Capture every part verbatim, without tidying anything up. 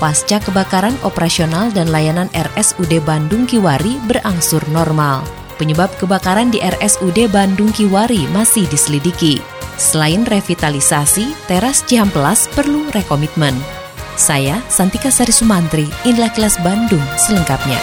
Pasca kebakaran, operasional dan layanan R S U D Bandung Kiwari berangsur normal. Penyebab kebakaran di R S U D Bandung Kiwari masih diselidiki. Selain revitalisasi, Teras Cihampelas perlu rekomitmen. Saya, Santika Sari Sumantri, inilah Kilas Bandung selengkapnya.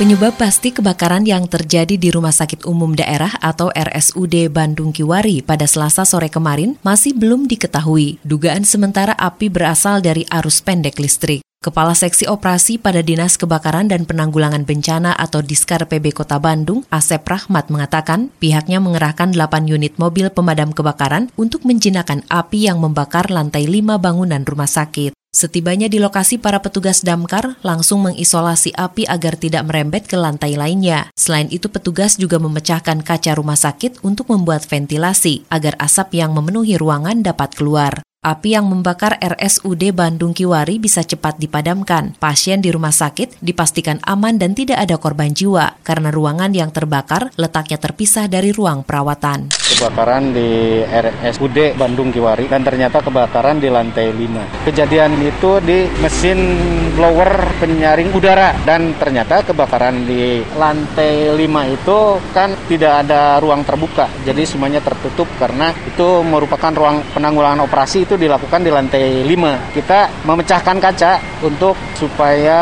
Penyebab pasti kebakaran yang terjadi di Rumah Sakit Umum Daerah atau R S U D Bandung Kiwari pada Selasa sore kemarin masih belum diketahui. Dugaan sementara api berasal dari arus pendek listrik. Kepala Seksi Operasi pada Dinas Kebakaran dan Penanggulangan Bencana atau Diskar P B Kota Bandung, Asep Rahmat mengatakan pihaknya mengerahkan delapan unit mobil pemadam kebakaran untuk menjinakkan api yang membakar lantai lima bangunan rumah sakit. Setibanya di lokasi, para petugas damkar langsung mengisolasi api agar tidak merembet ke lantai lainnya. Selain itu, petugas juga memecahkan kaca rumah sakit untuk membuat ventilasi agar asap yang memenuhi ruangan dapat keluar. Api yang membakar R S U D Bandung Kiwari bisa cepat dipadamkan. Pasien di rumah sakit dipastikan aman dan tidak ada korban jiwa karena ruangan yang terbakar letaknya terpisah dari ruang perawatan. Kebakaran di R S U D Bandung Kiwari dan ternyata kebakaran di lantai lima. Kejadian itu di mesin blower penyaring udara dan ternyata kebakaran di lantai lima itu kan tidak ada ruang terbuka. Jadi semuanya tertutup karena itu merupakan ruang penanggulangan operasi itu dilakukan di lantai lima. Kita memecahkan kaca untuk supaya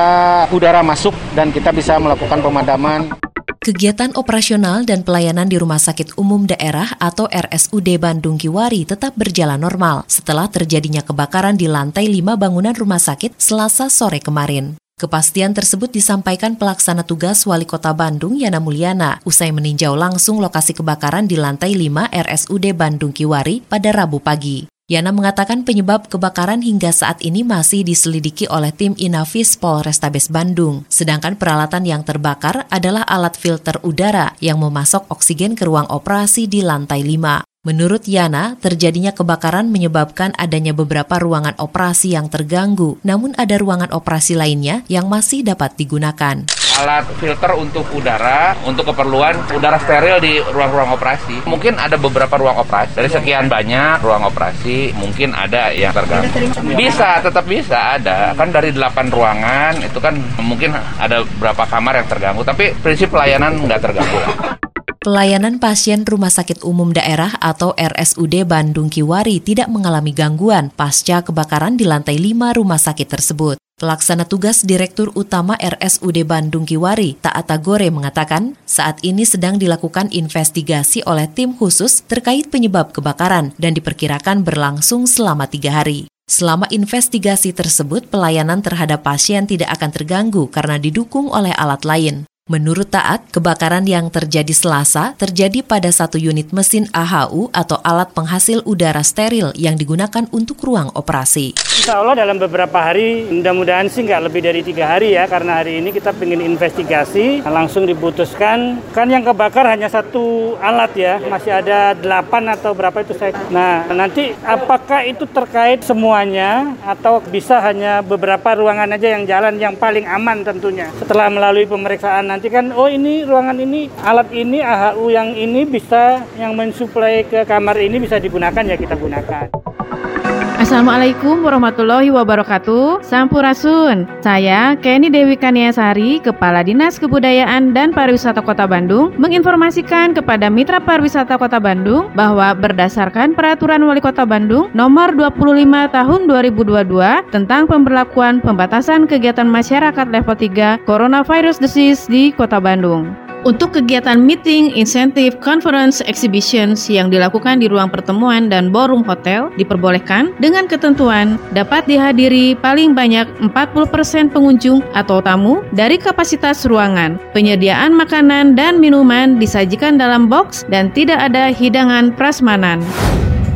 udara masuk dan kita bisa melakukan pemadaman. Kegiatan operasional dan pelayanan di Rumah Sakit Umum Daerah atau R S U D Bandung Kiwari tetap berjalan normal setelah terjadinya kebakaran di lantai lima bangunan rumah sakit Selasa sore kemarin. Kepastian tersebut disampaikan pelaksana tugas Wali Kota Bandung, Yana Mulyana, usai meninjau langsung lokasi kebakaran di lantai lima R S U D Bandung Kiwari pada Rabu pagi. Yana mengatakan penyebab kebakaran hingga saat ini masih diselidiki oleh tim Inafis Polrestabes Bandung. Sedangkan peralatan yang terbakar adalah alat filter udara yang memasok oksigen ke ruang operasi di lantai lima. Menurut Yana, terjadinya kebakaran menyebabkan adanya beberapa ruangan operasi yang terganggu, namun ada ruangan operasi lainnya yang masih dapat digunakan. Alat filter untuk udara, untuk keperluan udara steril di ruang-ruang operasi. Mungkin ada beberapa ruang operasi. Dari sekian banyak ruang operasi, mungkin ada yang terganggu. Bisa, tetap bisa ada. Kan dari delapan ruangan, itu kan mungkin ada berapa kamar yang terganggu. Tapi prinsip pelayanan nggak terganggu. Pelayanan pasien Rumah Sakit Umum Daerah atau R S U D Bandung Kiwari tidak mengalami gangguan pasca kebakaran di lantai lima rumah sakit tersebut. Pelaksana tugas Direktur Utama R S U D Bandung Kiwari, Taatagore mengatakan, saat ini sedang dilakukan investigasi oleh tim khusus terkait penyebab kebakaran dan diperkirakan berlangsung selama tiga hari. Selama investigasi tersebut, pelayanan terhadap pasien tidak akan terganggu karena didukung oleh alat lain. Menurut Taat, kebakaran yang terjadi Selasa terjadi pada satu unit mesin A H U atau alat penghasil udara steril yang digunakan untuk ruang operasi. Insya Allah dalam beberapa hari, mudah-mudahan sih nggak lebih dari tiga hari ya, karena hari ini kita ingin investigasi, langsung diputuskan. Kan yang kebakar hanya satu alat ya, masih ada delapan atau berapa itu saya. Nah, nanti apakah itu terkait semuanya atau bisa hanya beberapa ruangan aja yang jalan yang paling aman tentunya. Setelah melalui pemeriksaan nanti kan, oh ini ruangan ini, alat ini, A H U yang ini bisa, yang mensuplai ke kamar ini bisa digunakan ya kita gunakan. Assalamualaikum warahmatullahi wabarakatuh. Sampurasun, saya Kenny Dewi Kaniasari, Kepala Dinas Kebudayaan dan Pariwisata Kota Bandung, menginformasikan kepada Mitra Pariwisata Kota Bandung bahwa berdasarkan Peraturan Wali Kota Bandung Nomor dua puluh lima Tahun dua ribu dua puluh dua tentang pemberlakuan pembatasan kegiatan masyarakat level tiga Coronavirus Disease di Kota Bandung. Untuk kegiatan meeting, insentif, conference, exhibitions yang dilakukan di ruang pertemuan dan ballroom hotel diperbolehkan dengan ketentuan dapat dihadiri paling banyak empat puluh persen pengunjung atau tamu dari kapasitas ruangan. Penyediaan makanan dan minuman disajikan dalam box dan tidak ada hidangan prasmanan.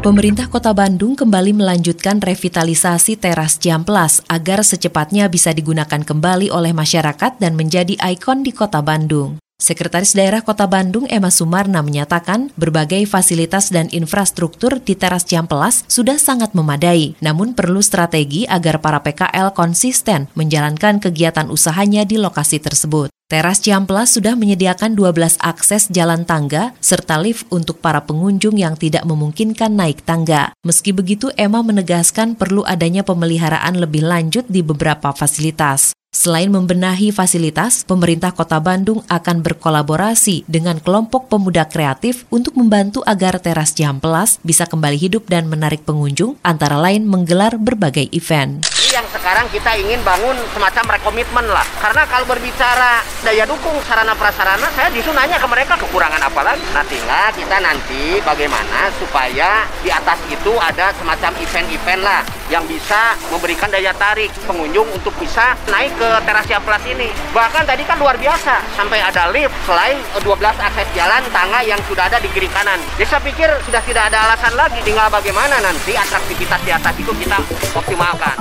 Pemerintah Kota Bandung kembali melanjutkan revitalisasi Teras Cihampelas agar secepatnya bisa digunakan kembali oleh masyarakat dan menjadi ikon di Kota Bandung. Sekretaris Daerah Kota Bandung Emma Sumarna menyatakan berbagai fasilitas dan infrastruktur di Teras Cihampelas sudah sangat memadai, namun perlu strategi agar para P K L konsisten menjalankan kegiatan usahanya di lokasi tersebut. Teras Cihampelas sudah menyediakan dua belas akses jalan tangga serta lift untuk para pengunjung yang tidak memungkinkan naik tangga. Meski begitu, Emma menegaskan perlu adanya pemeliharaan lebih lanjut di beberapa fasilitas. Selain membenahi fasilitas, pemerintah Kota Bandung akan berkolaborasi dengan kelompok pemuda kreatif untuk membantu agar Teras Cihampelas bisa kembali hidup dan menarik pengunjung, antara lain menggelar berbagai event. Yang sekarang kita ingin bangun semacam rekomitmen lah, karena kalau berbicara daya dukung sarana prasarana, saya justru nanya ke mereka kekurangan apa lagi. Nah, tinggal kita nanti bagaimana supaya di atas itu ada semacam event-event lah yang bisa memberikan daya tarik pengunjung untuk bisa naik ke Teras Cihampelas ini. Bahkan tadi kan luar biasa, sampai ada lift selain dua belas akses jalan tangga yang sudah ada di kiri kanan. Jadi saya pikir sudah tidak ada alasan lagi, tinggal bagaimana nanti aktivitas di atas itu kita optimalkan.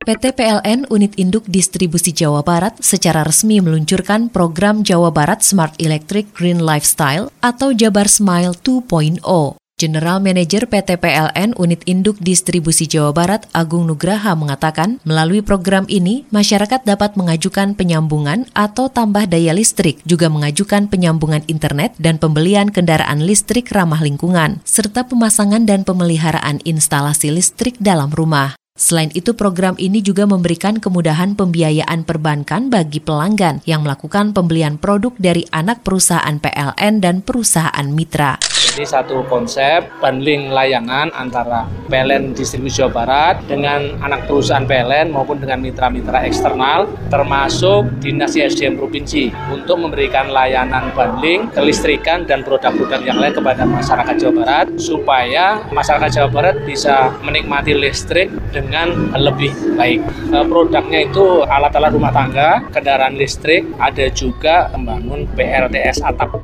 P T P L N Unit Induk Distribusi Jawa Barat secara resmi meluncurkan program Jawa Barat Smart Electric Green Lifestyle atau Jabar Smile dua titik nol. General Manager P T P L N Unit Induk Distribusi Jawa Barat Agung Nugraha mengatakan, melalui program ini, masyarakat dapat mengajukan penyambungan atau tambah daya listrik, juga mengajukan penyambungan internet dan pembelian kendaraan listrik ramah lingkungan, serta pemasangan dan pemeliharaan instalasi listrik dalam rumah. Selain itu, program ini juga memberikan kemudahan pembiayaan perbankan bagi pelanggan yang melakukan pembelian produk dari anak perusahaan P L N dan perusahaan mitra. Jadi satu konsep bundling layanan antara P L N Distribusi Jawa Barat dengan anak perusahaan P L N maupun dengan mitra-mitra eksternal termasuk Dinas I S D M Provinsi untuk memberikan layanan bundling, kelistrikan, dan produk-produk yang lain kepada masyarakat Jawa Barat supaya masyarakat Jawa Barat bisa menikmati listrik dengan dengan lebih baik. Produknya itu alat-alat rumah tangga, kendaraan listrik, ada juga membangun P R T S atap.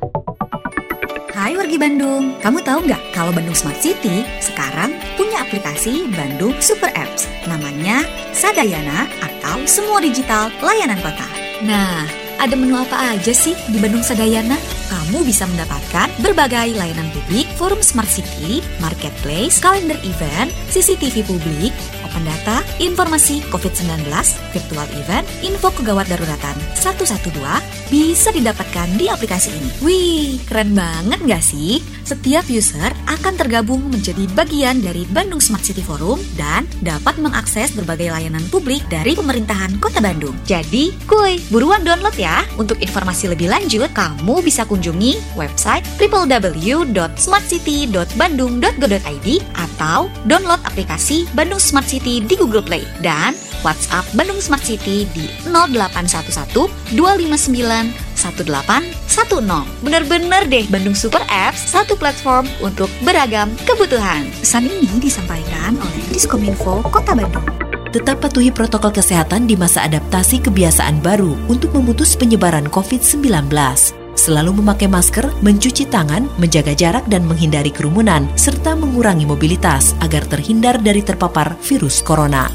Hai wargi Bandung, kamu tahu nggak kalau Bandung Smart City sekarang punya aplikasi Bandung Super Apps, namanya Sadayana atau Semua Digital Layanan Kota. Nah, ada menu apa aja sih di Bandung Sadayana? Kamu bisa mendapatkan berbagai layanan publik, forum Smart City, marketplace, kalender event, C C T V publik, open data, informasi covid sembilan belas, virtual event, info kegawat daruratan satu satu dua bisa didapatkan di aplikasi ini. Wih, keren banget gak sih? Setiap user akan tergabung menjadi bagian dari Bandung Smart City Forum dan dapat mengakses berbagai layanan publik dari pemerintahan Kota Bandung. Jadi, kuy, buruan download ya. Untuk informasi lebih lanjut, kamu bisa kunjungi website w w w dot smart city dot bandung dot go dot i d atau download aplikasi Bandung Smart City di Google Play dan WhatsApp Bandung Smart City di nol delapan satu satu dua lima sembilan satu delapan satu nol. Bener-bener deh, Bandung Super Apps, satu platform untuk beragam kebutuhan. Pesan ini disampaikan oleh Diskominfo Kota Bandung. Tetap patuhi protokol kesehatan di masa adaptasi kebiasaan baru untuk memutus penyebaran covid sembilan belas. Selalu memakai masker, mencuci tangan, menjaga jarak dan menghindari kerumunan, serta mengurangi mobilitas agar terhindar dari terpapar virus corona.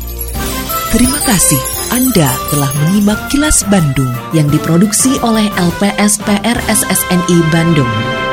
Terima kasih Anda telah menyimak Kilas Bandung yang diproduksi oleh L P S P R S S N I Bandung.